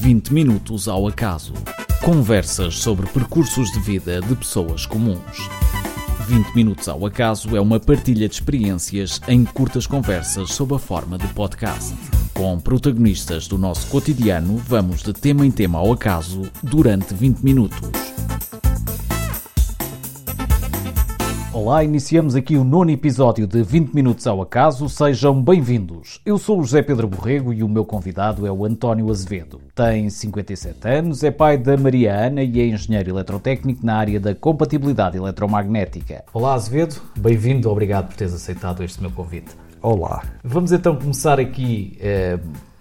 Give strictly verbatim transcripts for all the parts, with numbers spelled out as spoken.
vinte minutos ao acaso. Conversas sobre percursos de vida de pessoas comuns. vinte minutos ao acaso é uma partilha de experiências em curtas conversas sob a forma de podcast. Com protagonistas do nosso cotidiano, vamos de tema em tema ao acaso durante vinte minutos. Olá, iniciamos aqui o nono episódio de vinte minutos ao acaso. Sejam bem-vindos. Eu sou o José Pedro Borrego e o meu convidado é o António Azevedo. Tem cinquenta e sete anos, é pai da Maria Ana e é engenheiro eletrotécnico na área da compatibilidade eletromagnética. Olá, Azevedo. Bem-vindo. Obrigado por teres aceitado este meu convite. Olá. Vamos então começar aqui eh,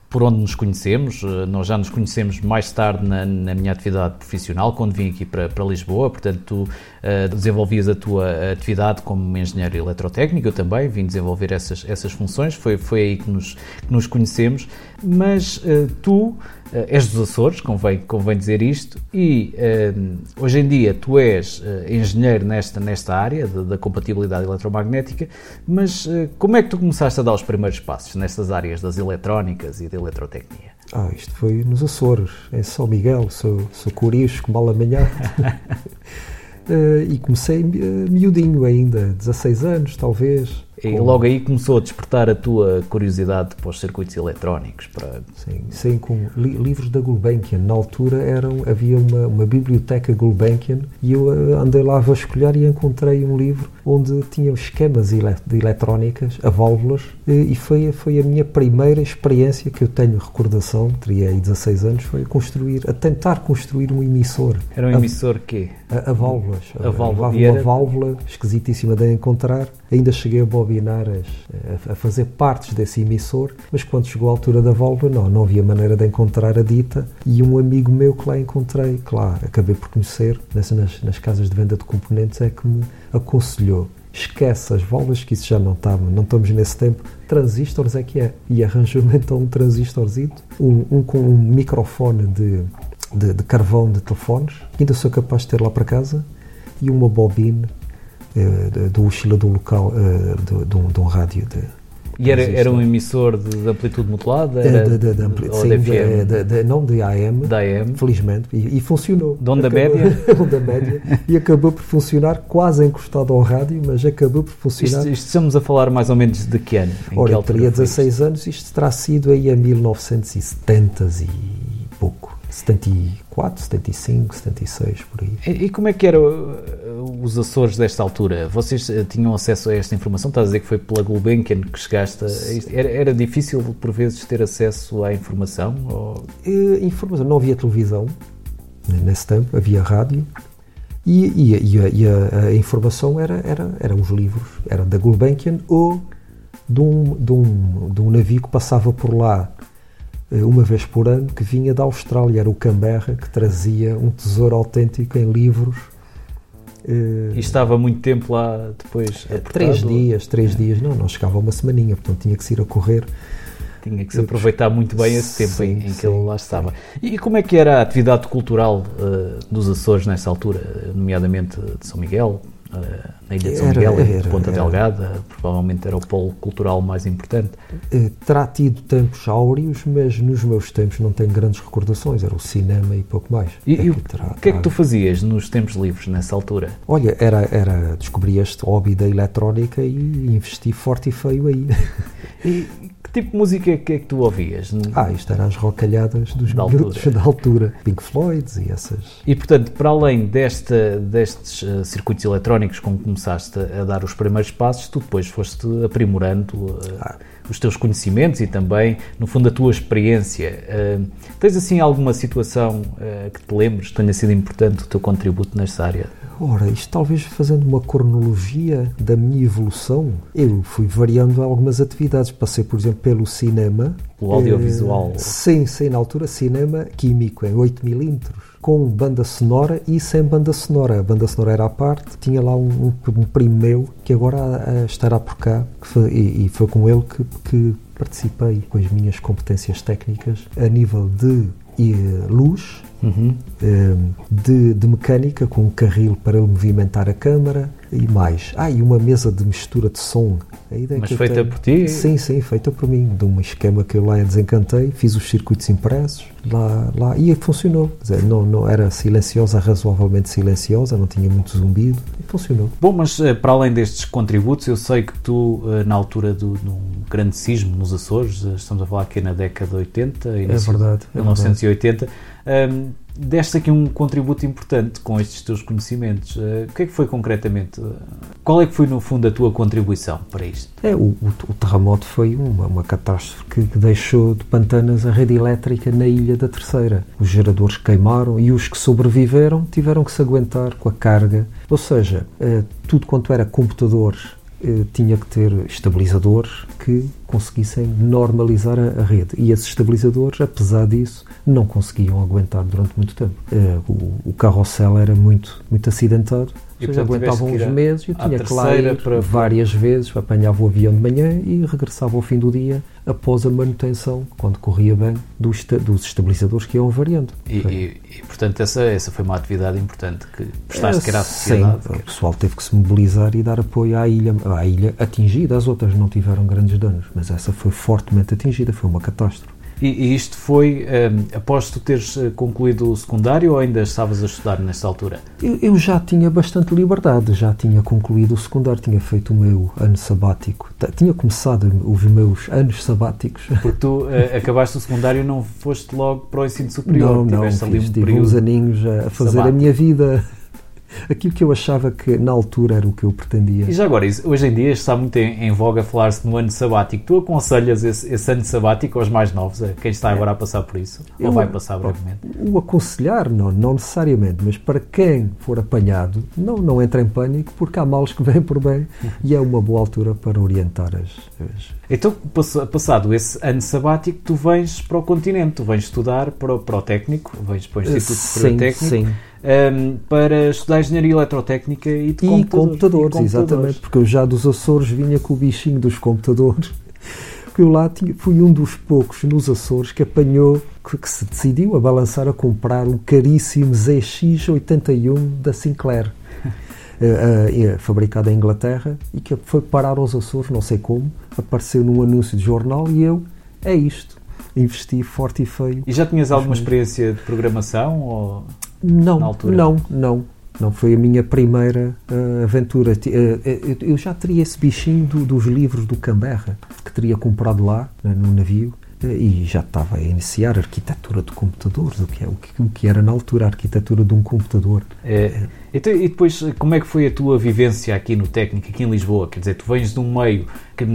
por onde nos conhecemos. Nós já nos conhecemos mais tarde na, na minha atividade profissional, quando vim aqui para, para Lisboa. Portanto, tu eh, desenvolvias a tua atividade como engenheiro eletrotécnico. Eu também vim desenvolver essas, essas funções. Foi, foi aí que nos, que nos conhecemos. Mas eh, tu eh, és dos Açores, convém, convém dizer isto, e eh, hoje em dia tu és eh, engenheiro nesta, nesta área de, da compatibilidade eletromagnética, mas eh, como é que tu começaste a dar os primeiros passos nestas áreas das eletrónicas e da eletrotecnia? Ah, isto foi nos Açores, em São Miguel, sou, sou corisco, mal amanhado. Uh, e comecei uh, miudinho ainda, dezasseis anos talvez. E com... logo aí começou a despertar a tua curiosidade para os circuitos eletrónicos? Para... Sim, sim, com li- livros da Gulbenkian. Na altura eram, havia uma, uma biblioteca Gulbenkian e eu andei lá a vasculhar e encontrei um livro onde tinha esquemas ele- de eletrónicas, a válvulas, e foi, foi a minha primeira experiência que eu tenho recordação, teria aí dezasseis anos, foi a construir, a tentar construir um emissor. Era um emissor a, quê? A, a válvulas. A, a válvula. Uma era... válvula esquisitíssima de encontrar. Ainda cheguei a bobinar, as, a fazer partes desse emissor, mas quando chegou à altura da válvula, não, não havia maneira de encontrar a dita, e um amigo meu que lá encontrei, que lá acabei por conhecer, nas, nas casas de venda de componentes, é que me aconselhou: esquece as válvulas, que isso já não estava, não estamos nesse tempo, transistores é que é. E arranjou-me então um transistorzito, um, um com um microfone de, de, de carvão de telefones, ainda sou capaz de ter lá para casa, e uma bobina do oscilador local de, de, um, de um rádio de, e era, era um emissor de, de amplitude modulada? Era, de, de, de ampli- sim, de, de, de, não de A M, de A M, felizmente, e, e funcionou. De onda média? onda média, e acabou por funcionar quase encostado ao rádio, mas acabou por funcionar. Isto, isto estamos a falar mais ou menos de que ano? Ora, eu teria dezasseis anos, isto terá sido aí a mil novecentos e setenta e pouco. setenta e quatro, setenta e cinco, setenta e seis, por aí. E, e como é que eram os Açores desta altura? Vocês tinham acesso a esta informação? Estás a dizer que foi pela Gulbenkian que chegaste a isto? Era, era difícil, por vezes, ter acesso à informação? Ou... E, informação. Não havia televisão nesse tempo, havia rádio. E, e, e, a, e a, a informação era, era, eram os livros, eram da Gulbenkian ou de um, de um, de um navio que passava por lá uma vez por ano, que vinha da Austrália, era o Canberra, que trazia um tesouro autêntico em livros. E estava muito tempo lá depois? Apertado. Três dias, três é. dias, não, não chegava a uma semaninha, portanto tinha que se ir a correr. Tinha que se aproveitar muito bem esse tempo sim, em, em sim, que ele lá estava. E como é que era a atividade cultural uh, dos Açores nessa altura, nomeadamente de São Miguel? Uh, na Ilha de São era, Miguel, era, de Ponta era, Delgada, era. Provavelmente era o polo cultural mais importante. Uh, terá tido tempos áureos, mas nos meus tempos não tenho grandes recordações, era o cinema e pouco mais. E, é e que terá, o que é que tu fazias nos tempos livres nessa altura? Olha, era, era, descobri este hobby da eletrónica e investi forte e feio aí. E que tipo de música é que, é que tu ouvias? Ah, isto eram as rocalhadas dos da minutos altura. da altura. Pink Floyds e essas... E, portanto, para além desta, destes uh, circuitos eletrónicos com que começaste a, a dar os primeiros passos, tu depois foste aprimorando uh, ah. os teus conhecimentos e também, no fundo, a tua experiência. Uh, tens, assim, alguma situação uh, que te lembres que tenha sido importante o teu contributo nesta área? Ora, isto talvez fazendo uma cronologia da minha evolução, eu fui variando algumas atividades. Passei, por exemplo, pelo cinema. O audiovisual. Eh, sim, sim, na altura, cinema químico, em oito milímetros, com banda sonora e sem banda sonora. A banda sonora era à parte, tinha lá um, um primo meu, que agora estará por cá, que foi, e, e foi com ele que, que participei com as minhas competências técnicas a nível de e luz, uhum. de, de mecânica, com um carril para movimentar a câmara e mais. Ah, e uma mesa de mistura de som. A ideia Mas que feita por ti? Sim, sim, feita por mim, de um esquema que eu lá desencantei, fiz os circuitos impressos lá, lá e funcionou. Quer dizer, não, não era silenciosa, razoavelmente silenciosa, não tinha muito zumbido e funcionou. Bom, mas para além destes contributos, eu sei que tu, na altura do, de um grande sismo nos Açores, estamos a falar aqui na década de oitenta, início, é verdade, é mil novecentos e oitenta, verdade. Hum, deste aqui um contributo importante com estes teus conhecimentos. Uh, o que é que foi concretamente? Uh, qual é que foi, no fundo, a tua contribuição para isto? É, o, o, o terremoto foi uma, uma catástrofe que, que deixou de pantanas a rede elétrica na Ilha da Terceira. Os geradores queimaram e os que sobreviveram tiveram que se aguentar com a carga. Ou seja, uh, tudo quanto era computador uh, tinha que ter estabilizadores que conseguissem normalizar a, a rede, e esses estabilizadores, apesar disso, não conseguiam aguentar durante muito tempo. Uh, o, o carrossel era muito, muito acidentado, e, portanto, aguentavam uns meses, eu tinha que lá ir para... várias vezes, apanhava o avião de manhã e regressava ao fim do dia após a manutenção, quando corria bem, dos, dos estabilizadores que iam variando. E, e, e portanto, essa, essa foi uma atividade importante que prestaste, é, que era a sociedade. Sim, que... o pessoal teve que se mobilizar e dar apoio à ilha, à ilha atingida. As outras não tiveram grandes danos, mas essa foi fortemente atingida, foi uma catástrofe. E, e isto foi um, após tu teres concluído o secundário, ou ainda estavas a estudar nesta altura? Eu, eu já tinha bastante liberdade, já tinha concluído o secundário, tinha feito o meu ano sabático, t- tinha começado os meus anos sabáticos. Porque tu uh, acabaste o secundário e não foste logo para o ensino superior? Não, não, tive ali um período uns aninhos a fazer sabático. A minha vida... Aquilo que eu achava que na altura era o que eu pretendia. E já agora, hoje em dia está muito em, em voga falar-se no ano sabático. Tu aconselhas esse, esse ano sabático aos mais novos, a quem está agora a passar por isso? Eu, ou vai passar brevemente? O aconselhar, não, não necessariamente, mas para quem for apanhado, não, não entra em pânico, porque há males que vêm por bem e é uma boa altura para orientar as... as... Então, passado esse ano sabático, tu vens para o continente, tu vens estudar para o, para o técnico, vens para o Instituto Superior Técnico. Sim, sim. Um, para estudar Engenharia Eletrotécnica e de e computadores, computadores, e computadores. Exatamente, porque eu já dos Açores vinha com o bichinho dos computadores, porque eu lá tinha, fui um dos poucos nos Açores que apanhou, que, que se decidiu a balançar a comprar o caríssimo Z X oitenta e um da Sinclair, uh, uh, fabricado em Inglaterra, e que foi parar aos Açores, não sei como, apareceu num anúncio de jornal e eu, é isto, investi forte e feio. E já tinhas alguma experiência de programação? Ou... Não, não, não. Não foi a minha primeira uh, aventura. Eu já teria esse bichinho do, dos livros do Canberra, que teria comprado lá, né, no navio, e já estava a iniciar a arquitetura de computadores, o que, é, o, que, o que era na altura a arquitetura de um computador. É, então, e depois, como é que foi a tua vivência aqui no técnico, aqui em Lisboa? Quer dizer, tu vens de um meio que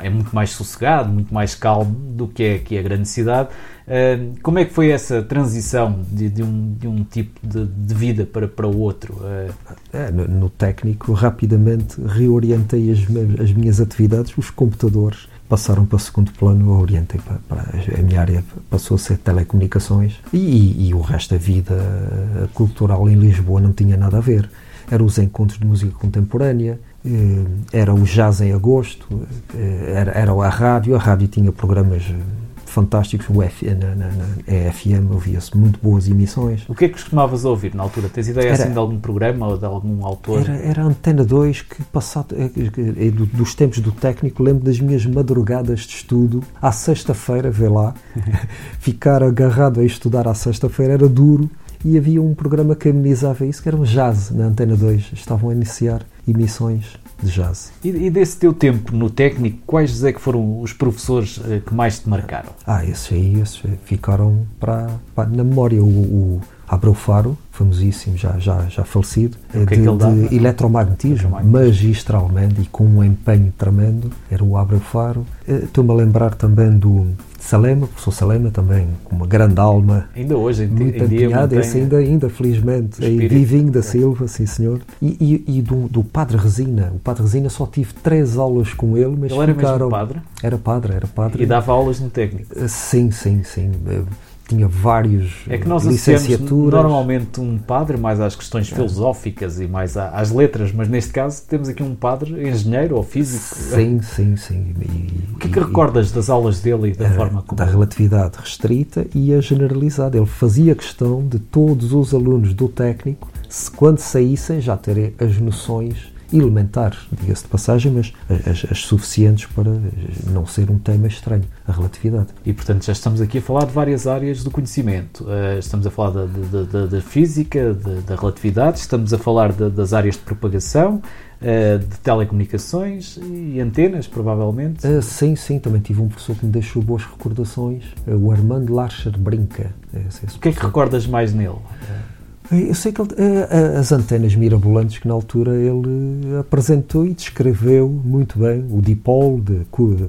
é muito mais sossegado, muito mais calmo do que é aqui a grande cidade. Uh, como é que foi essa transição de, de, um, de um tipo de, de vida para, para o outro? Uh... É, no, no técnico, rapidamente reorientei as, me, as minhas atividades, os computadores passaram para o segundo plano, eu orientei para, para a minha área, passou a ser telecomunicações e, e, e o resto da vida cultural em Lisboa não tinha nada a ver. Eram os encontros de música contemporânea, era o jazz em agosto, era, era a rádio, a rádio tinha programas fantásticos, o F, na, na, na F M ouvia-se muito boas emissões. O que é que costumavas ouvir na altura? Tens ideia era, assim de algum programa ou de algum autor? Era, era a Antena dois que passado, que, dos tempos do técnico, lembro das minhas madrugadas de estudo, à sexta-feira, vê lá, ficar agarrado a estudar à sexta-feira era duro. E havia um programa que amenizava isso, que era um jazz na Antena dois. Estavam a iniciar emissões de jazz. E, e desse teu tempo no técnico, quais é que foram os professores eh, que mais te marcaram? Ah, esses aí esses ficaram para, para, na memória. O, o Abreu Faro, famosíssimo, já, já, já falecido, de, que é que ele dá? de eletromagnetismo, magistralmente e com um empenho tremendo. Era o Abreu Faro. Estou-me a lembrar também do... Salema, o professor Salema também, com uma grande alma, ainda hoje, em muito empenhada, esse ainda, ainda felizmente, aí, vivinho da Silva, sim senhor, e, e, e do, do Padre Resina. O Padre Resina só tive três aulas com ele, mas ele ficaram... Era mesmo padre? Era padre, era padre. E dava aulas no técnico? Sim, sim, sim. tinha vários licenciaturas. É que nós associamos normalmente um padre mais às questões filosóficas e mais às letras, mas neste caso temos aqui um padre engenheiro ou físico. Sim, sim, sim. E, o que é que e, recordas das aulas dele e da forma como... Da relatividade restrita e a generalizada. Ele fazia questão de todos os alunos do técnico, se quando saíssem, já terem as noções elementares, diga-se de passagem, mas as, as suficientes para não ser um tema estranho, a relatividade. E, portanto, já estamos aqui a falar de várias áreas do conhecimento. Uh, estamos a falar da, da, da, da física, da, da relatividade, estamos a falar da, das áreas de propagação, uh, de telecomunicações e antenas, provavelmente. Uh, sim, sim, também tive um professor que me deixou boas recordações, uh, o Armando Larcher Brinca. Esse, esse o que é que recordas mais nele? Uh, Eu sei que ele, as antenas mirabolantes que na altura ele apresentou e descreveu muito bem, o dipolo de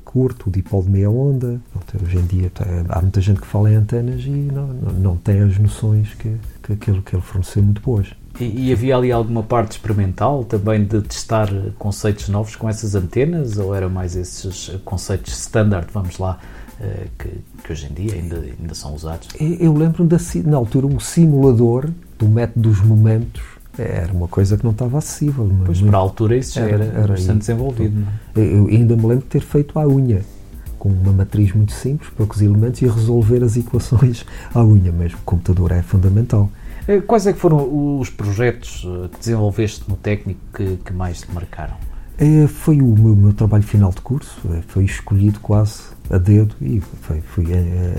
curto, o dipolo de meia onda. Hoje em dia há muita gente que fala em antenas e não, não, não tem as noções que, que, que, ele, que ele forneceu muito boas. E, e havia ali alguma parte experimental também de testar conceitos novos com essas antenas, ou eram mais esses conceitos standard, vamos lá, que, que hoje em dia ainda, ainda são usados? Eu lembro-me da, na altura um simulador do método dos momentos, era uma coisa que não estava acessível. Pois, para a altura isso já era, era, era bastante desenvolvido. Não? Eu ainda me lembro de ter feito à unha, com uma matriz muito simples, poucos elementos, e resolver as equações à unha mesmo. O computador é fundamental. Quais é que foram os projetos que desenvolveste no técnico que, que mais te marcaram? Foi o meu, meu trabalho final de curso, foi escolhido quase a dedo e foi, foi,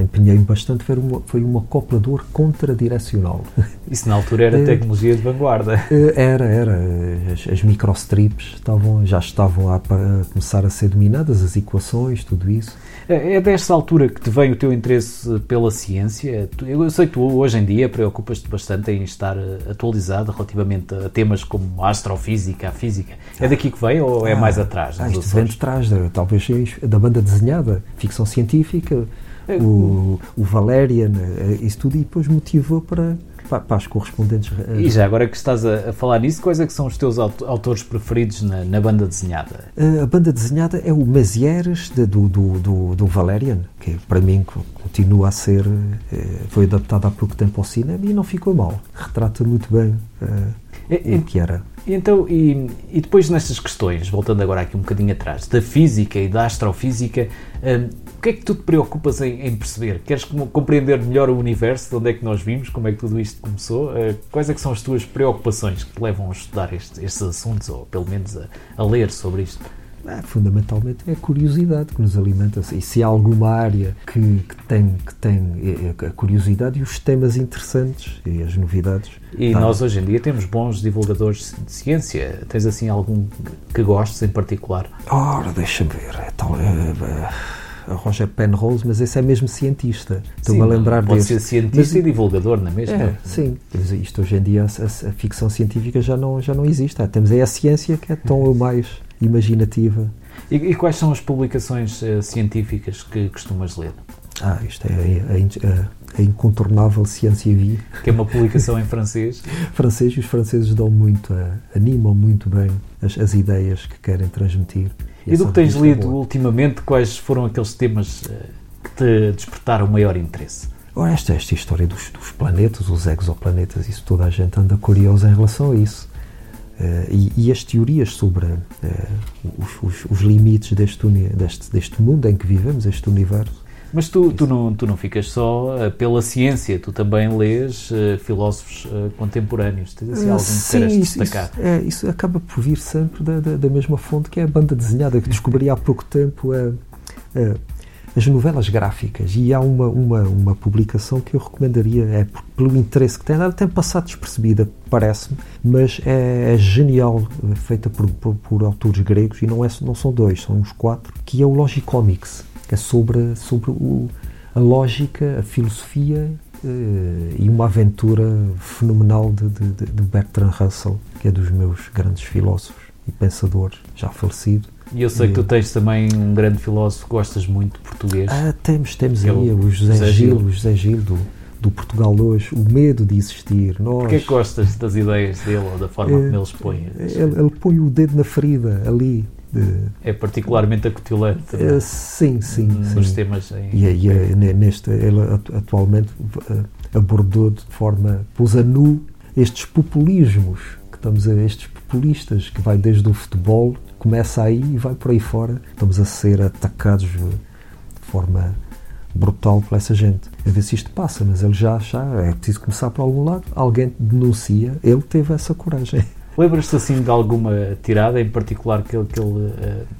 empenhei-me bastante, foi, uma, foi um acoplador contradirecional. Isso na altura era tecnologia de vanguarda. Era, era. As, as microstrips estavam, já estavam a, a começar a ser dominadas, as equações, tudo isso. É desta altura que te vem o teu interesse pela ciência? Eu sei que tu hoje em dia preocupas-te bastante em estar atualizado relativamente a temas como a astrofísica, a física. É daqui que vem ou é ah, mais atrás? Ah, isto vem de trás, talvez da banda desenhada, ficção científica, o, o Valerian, isso tudo, e depois motivou para, para as correspondentes. E já agora que estás a falar nisso, quais é que são os teus autores preferidos na, na banda desenhada? A banda desenhada é o Mazieres de, do, do, do, do Valerian, que para mim continua a ser, foi adaptado há pouco tempo ao cinema e não ficou mal, retrata muito bem é, o que era. Então, e, e depois nestas questões, voltando agora aqui um bocadinho atrás, da física e da astrofísica, hum, o que é que tu te preocupas em, em perceber? Queres compreender melhor o universo, de onde é que nós vimos, como é que tudo isto começou? Uh, quais é que são as tuas preocupações que te levam a estudar este, estes assuntos, ou pelo menos a, a ler sobre isto? Ah, fundamentalmente é a curiosidade que nos alimenta. E se há alguma área que, que, tem, que tem a curiosidade e os temas interessantes e as novidades. E tá. Nós hoje em dia temos bons divulgadores de ciência. Tens assim algum que gostes em particular? Ora, deixa-me ver. É tal... Roger Penrose, mas esse é mesmo cientista. Estou-me a lembrar pode desse. Pode ser cientista mas, e divulgador, não é mesmo? É, sim. Isto hoje em dia, a, a ficção científica já não, já não existe. Ah, temos aí a ciência que é tão ou mais imaginativa. E, e quais são as publicações uh, científicas que costumas ler? Ah, isto é a, a, a, a incontornável Ciência Vie. Que é uma publicação em francês. Francês, e os franceses dão muito, a, animam muito bem as, as ideias que querem transmitir. E do que tens lido ultimamente, quais foram aqueles temas que te despertaram maior interesse? Ora, esta, esta história dos, dos planetas, os exoplanetas, isso toda a gente anda curiosa em relação a isso. Uh, e, e as teorias sobre uh, os, os, os limites deste, uni, deste, deste mundo em que vivemos, este universo. Mas tu, tu, não, tu não ficas só pela ciência, tu também lês uh, filósofos uh, contemporâneos. Tens assim algum que queiras destacar? Isso, é, isso acaba por vir sempre da, da, da mesma fonte, que é a banda desenhada, que descobri há pouco tempo uh, uh, as novelas gráficas. E há uma, uma, uma publicação que eu recomendaria, é por, pelo interesse que tem, ela tem passado despercebida, parece-me, mas é, é genial, é feita por, por, por autores gregos, e não, é, não são dois, são uns quatro, que é o Logicomics. Que é sobre, sobre o, a lógica, a filosofia eh, e uma aventura fenomenal de, de, de Bertrand Russell, que é dos meus grandes filósofos e pensadores, já falecido. E eu sei e, que tu tens também um grande filósofo que gostas muito, português. Ah, temos, temos aí o, o José, José Gil, Gil, o José Gil do, do Portugal hoje, o medo de existir. Nós... Porquê que gostas das ideias dele ou da forma é, como ele expõe? Ele, ele põe o dedo na ferida ali. de... É particularmente acutilante. Uh, sim, sim. Nos sim. temas... Em... E, e, e, neste, ele atualmente abordou de forma... pôs a nu estes populismos, que estamos a estes populistas, que vai desde o futebol, começa aí e vai por aí fora. Estamos a ser atacados de forma brutal por essa gente. A ver se isto passa, mas ele já já é preciso começar por algum lado. Alguém denuncia, ele teve essa coragem. Lembras-te assim de alguma tirada em particular que ele, que ele uh,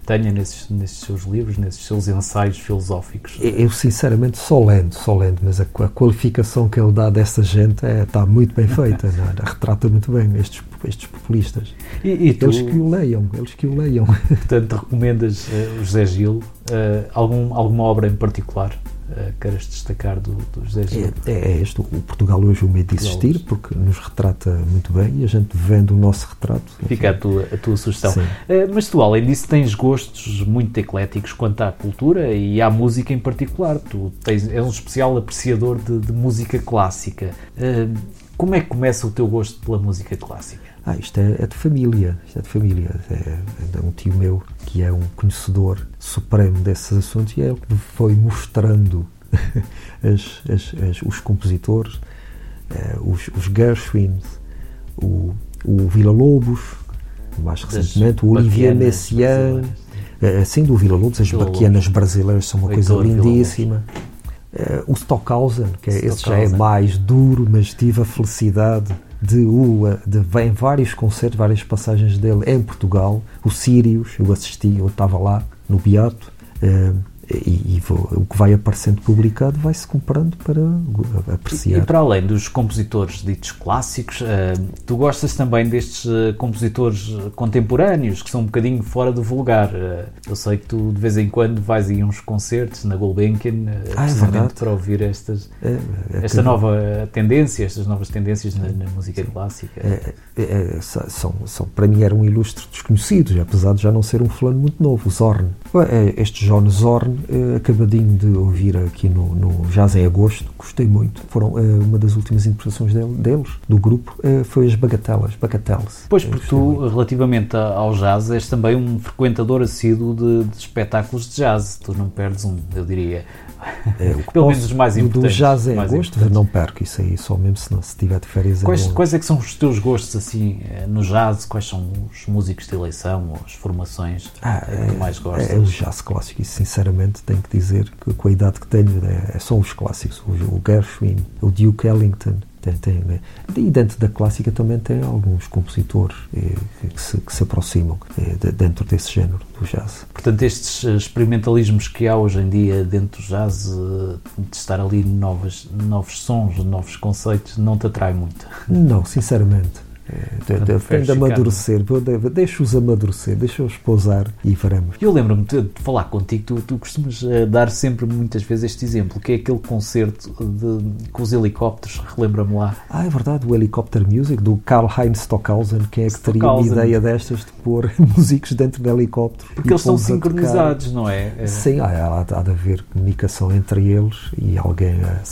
tenha nesses, nesses seus livros, nesses seus ensaios filosóficos? Eu sinceramente só lendo, só lendo, mas a, a qualificação que ele dá dessa gente é, está muito bem feita, não, retrata muito bem estes, estes populistas. E, e tu, eles que o leiam, eles que o leiam. Portanto, recomendas uh, o José Gil, uh, algum, alguma obra em particular? Uh, queres destacar do, do José Gil? É, é este, o Portugal hoje, o medo de existir, porque nos retrata muito bem e a gente vendo o nosso retrato. Fica a tua, a tua sugestão. Uh, mas tu, além disso, tens gostos muito ecléticos quanto à cultura e à música em particular. Tu tens, és um especial apreciador de, de música clássica. Uh, como é que começa o teu gosto pela música clássica? Ah, isto é, é de família, isto é de família. É, é um tio meu que é um conhecedor supremo desses assuntos e ele foi mostrando as, as, as, os compositores, eh, os, os Gershwin, o, o Villa-Lobos, mais recentemente, o Olivier Messiaen, assim do Villa-Lobos, as Bachianas Brasileiras são uma coisa lindíssima. Eh, o Stockhausen, que é, esse já é mais duro, mas tive a felicidade de U A, de vem vários concertos, várias passagens dele em Portugal, o Sirius, eu assisti, eu estava lá no Beato, eh, e, e vou, o que vai aparecendo publicado vai-se comprando para apreciar. E, e para além dos compositores ditos clássicos, eh, tu gostas também destes eh, compositores contemporâneos, que são um bocadinho fora do vulgar. Eh, eu sei que tu de vez em quando vais a uns concertos na Gulbenkian, eh, ah, precisamente é para ouvir estas, é, é esta que... nova tendência, estas novas tendências na, na música clássica. É, é, é, são, são, para mim era um ilustre desconhecido, apesar de já não ser um fulano muito novo, o Zorn. Este John Zorn, acabadinho de ouvir aqui no, no Jazz em Agosto, gostei muito. Foram uh, uma das últimas impressões dele, deles, do grupo, uh, foi as bagatelas, bagatelas. Pois, porque tu, muito. relativamente ao jazz, és também um frequentador assíduo de, de espetáculos de jazz. Tu não perdes um, eu diria, é, o que pelo posso, menos os mais importantes. Do Jazz em Agosto, não perco isso aí, só mesmo se, não, se tiver de férias. Quais, é quais é que são os teus gostos, assim, no jazz? Quais são os músicos de eleição, as formações ah, é, que mais gostas? É o jazz clássico, e sinceramente tenho que dizer que com a idade que tenho é, são os clássicos, o, o Gershwin, o Duke Ellington, tem, tem, e dentro da clássica também tem alguns compositores é, que, se, que se aproximam é, de, dentro desse género do jazz. Portanto, estes experimentalismos que há hoje em dia dentro do jazz, de estar ali novas, novos sons, novos conceitos, não te atrai muito? Não, sinceramente. Tem de amadurecer, deixa-os amadurecer, deixa-os pousar e faremos. Eu lembro-me de falar contigo, tu, tu costumas dar sempre muitas vezes este exemplo, que é aquele concerto de, com os helicópteros, relembra-me lá. Ah, é verdade, o Helicopter Music, do Karl Heinz Stockhausen, quem é que teria uma ideia destas de pôr músicos dentro do helicóptero? Porque eles estão sincronizados, não é? é? Sim, há, há de haver comunicação entre eles e alguém a,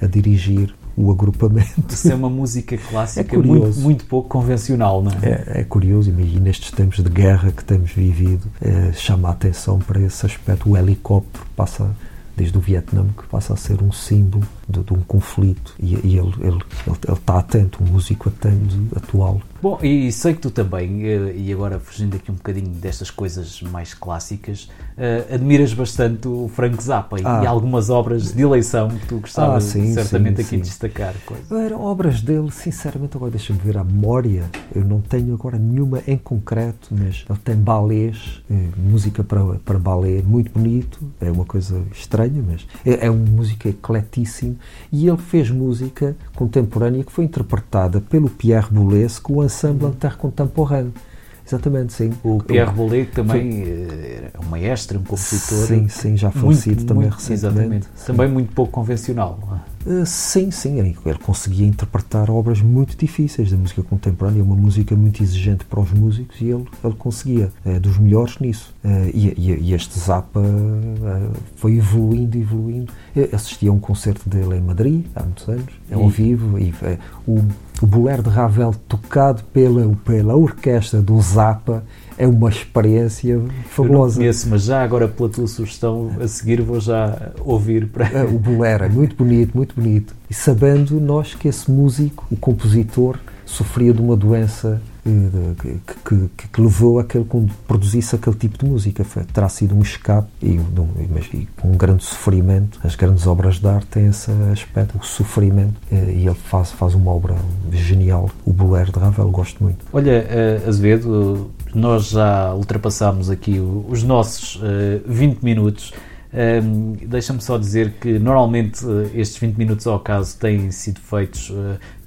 a, a dirigir o agrupamento. Isso é uma música clássica é muito, muito pouco convencional, não é? É, é curioso, e nestes tempos de guerra que temos vivido, é, chama a atenção para esse aspecto. O helicóptero passa, desde o Vietnã, que passa a ser um símbolo de, de um conflito, e, e ele, ele, ele, ele está atento, um músico atento, atual. Bom, e sei que tu também, e agora fugindo aqui um bocadinho destas coisas mais clássicas, uh, admiras bastante o Frank Zappa ah, e algumas obras de eleição que tu gostavas ah, sim, certamente sim, aqui sim. destacar. Coisa. Eram obras dele, sinceramente, agora deixa-me ver a memória, eu não tenho agora nenhuma em concreto, mas ele tem balés, música para, para balé, muito bonito, é uma coisa estranha, mas é, é uma música ecletíssima, e ele fez música contemporânea que foi interpretada pelo Pierre Boulez com o Ensemble Inter Contemporain. Exatamente, sim. O Pierre Boulez também era um maestro, um compositor. Sim, sim, já falecido também muito, recentemente. Exatamente. Sim. Também muito pouco convencional. Uh, sim, sim. Ele conseguia interpretar obras muito difíceis da música contemporânea. É uma música muito exigente para os músicos e ele, ele conseguia. É dos melhores nisso. Uh, e, e, e este Zappa uh, foi evoluindo, evoluindo. Eu assisti a um concerto dele em Madrid há muitos anos, ao vivo. E, uh, o O Bolero de Ravel, tocado pela, pela orquestra do Zappa, é uma experiência fabulosa. Eu não conheço, mas já agora pela tua sugestão, a seguir vou já ouvir. Para... O Bolero é muito bonito, muito bonito. E sabendo nós que esse músico, o compositor, sofria de uma doença que, que, que levou a que ele produzisse aquele tipo de música. Foi, terá sido um escape e, mas, e com um grande sofrimento. As grandes obras de arte têm esse aspecto, o sofrimento, e ele faz, faz uma obra genial. O Bolero de Ravel, gosto muito. Olha, Azevedo, nós já ultrapassámos aqui os nossos vinte minutos. Um, deixa-me só dizer que normalmente estes vinte minutos ao caso têm sido feitos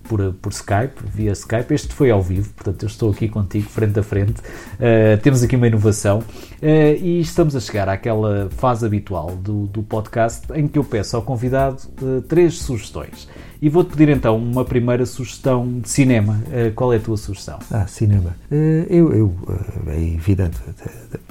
Por, por Skype, via Skype. Este foi ao vivo, portanto eu estou aqui contigo frente a frente, uh, temos aqui uma inovação uh, e estamos a chegar àquela fase habitual do, do podcast em que eu peço ao convidado uh, três sugestões e vou-te pedir então uma primeira sugestão de cinema. Uh, qual é a tua sugestão? Ah, cinema. Uh, eu, eu uh, é evidente,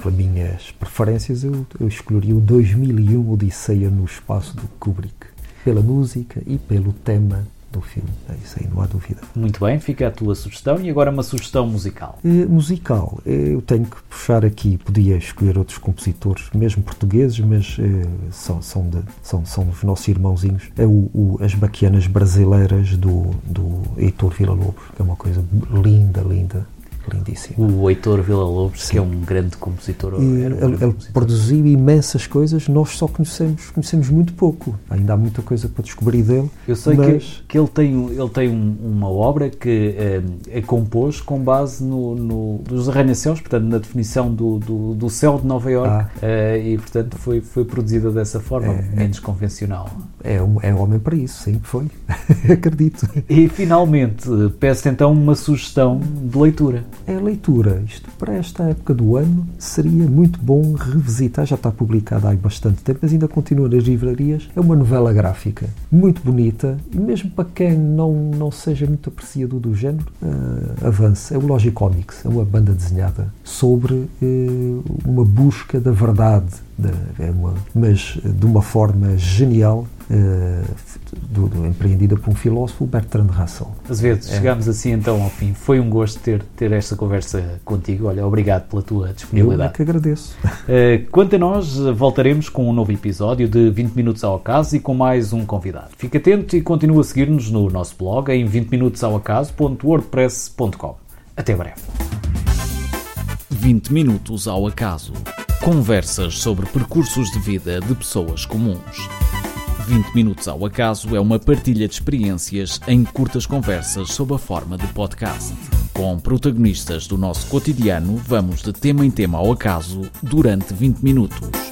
pelas minhas preferências, eu, eu escolheria o dois mil e um Odisseia no Espaço do Kubrick, pela música e pelo tema do filme, isso aí não há dúvida. Muito bem, fica a tua sugestão. E agora uma sugestão musical. É, musical, eu tenho que puxar aqui, podia escolher outros compositores, mesmo portugueses, mas é, são, são, de, são, são os nossos irmãozinhos. É o, o, as Bachianas Brasileiras do, do Heitor Villa-Lobos, que é uma coisa linda, linda. Lindíssimo. O Heitor Villa-Lobos, que é um grande compositor. Um ele grande ele compositor. Produziu imensas coisas, nós só conhecemos, conhecemos muito pouco. Ainda há muita coisa para descobrir dele. Eu sei mas... que, que ele tem, ele tem um, uma obra que um, é compôs com base no, no, nos arranha-céus, portanto, na definição do, do, do céu de Nova Iorque, ah. uh, e, portanto, foi, foi produzida dessa forma, é, menos é, convencional. É um, é um homem para isso, sempre foi. Acredito. E, finalmente, peço então uma sugestão de leitura. É a leitura. Isto, para esta época do ano, seria muito bom revisitar. Já está publicada há bastante tempo, mas ainda continua nas livrarias. É uma novela gráfica muito bonita, e mesmo para quem não, não seja muito apreciador do género, uh, avança. É o Logicomics, é uma banda desenhada sobre uh, uma busca da verdade, de, é uma, mas de uma forma genial. Uh, do, do, empreendida por um filósofo, Bertrand Russell. Azevedo, é. Chegámos assim então ao fim. Foi um gosto ter, ter esta conversa contigo. Olha, obrigado pela tua disponibilidade. Eu é que agradeço. Uh, quanto a nós, voltaremos com um novo episódio de vinte minutos ao acaso e com mais um convidado. Fica atento e continua a seguir-nos no nosso blog em vinte minutos ao acaso ponto wordpress ponto com. Até breve. vinte minutos ao acaso. Conversas sobre percursos de vida de pessoas comuns. vinte minutos ao acaso é uma partilha de experiências em curtas conversas sob a forma de podcast. Com protagonistas do nosso cotidiano, vamos de tema em tema ao acaso durante vinte minutos.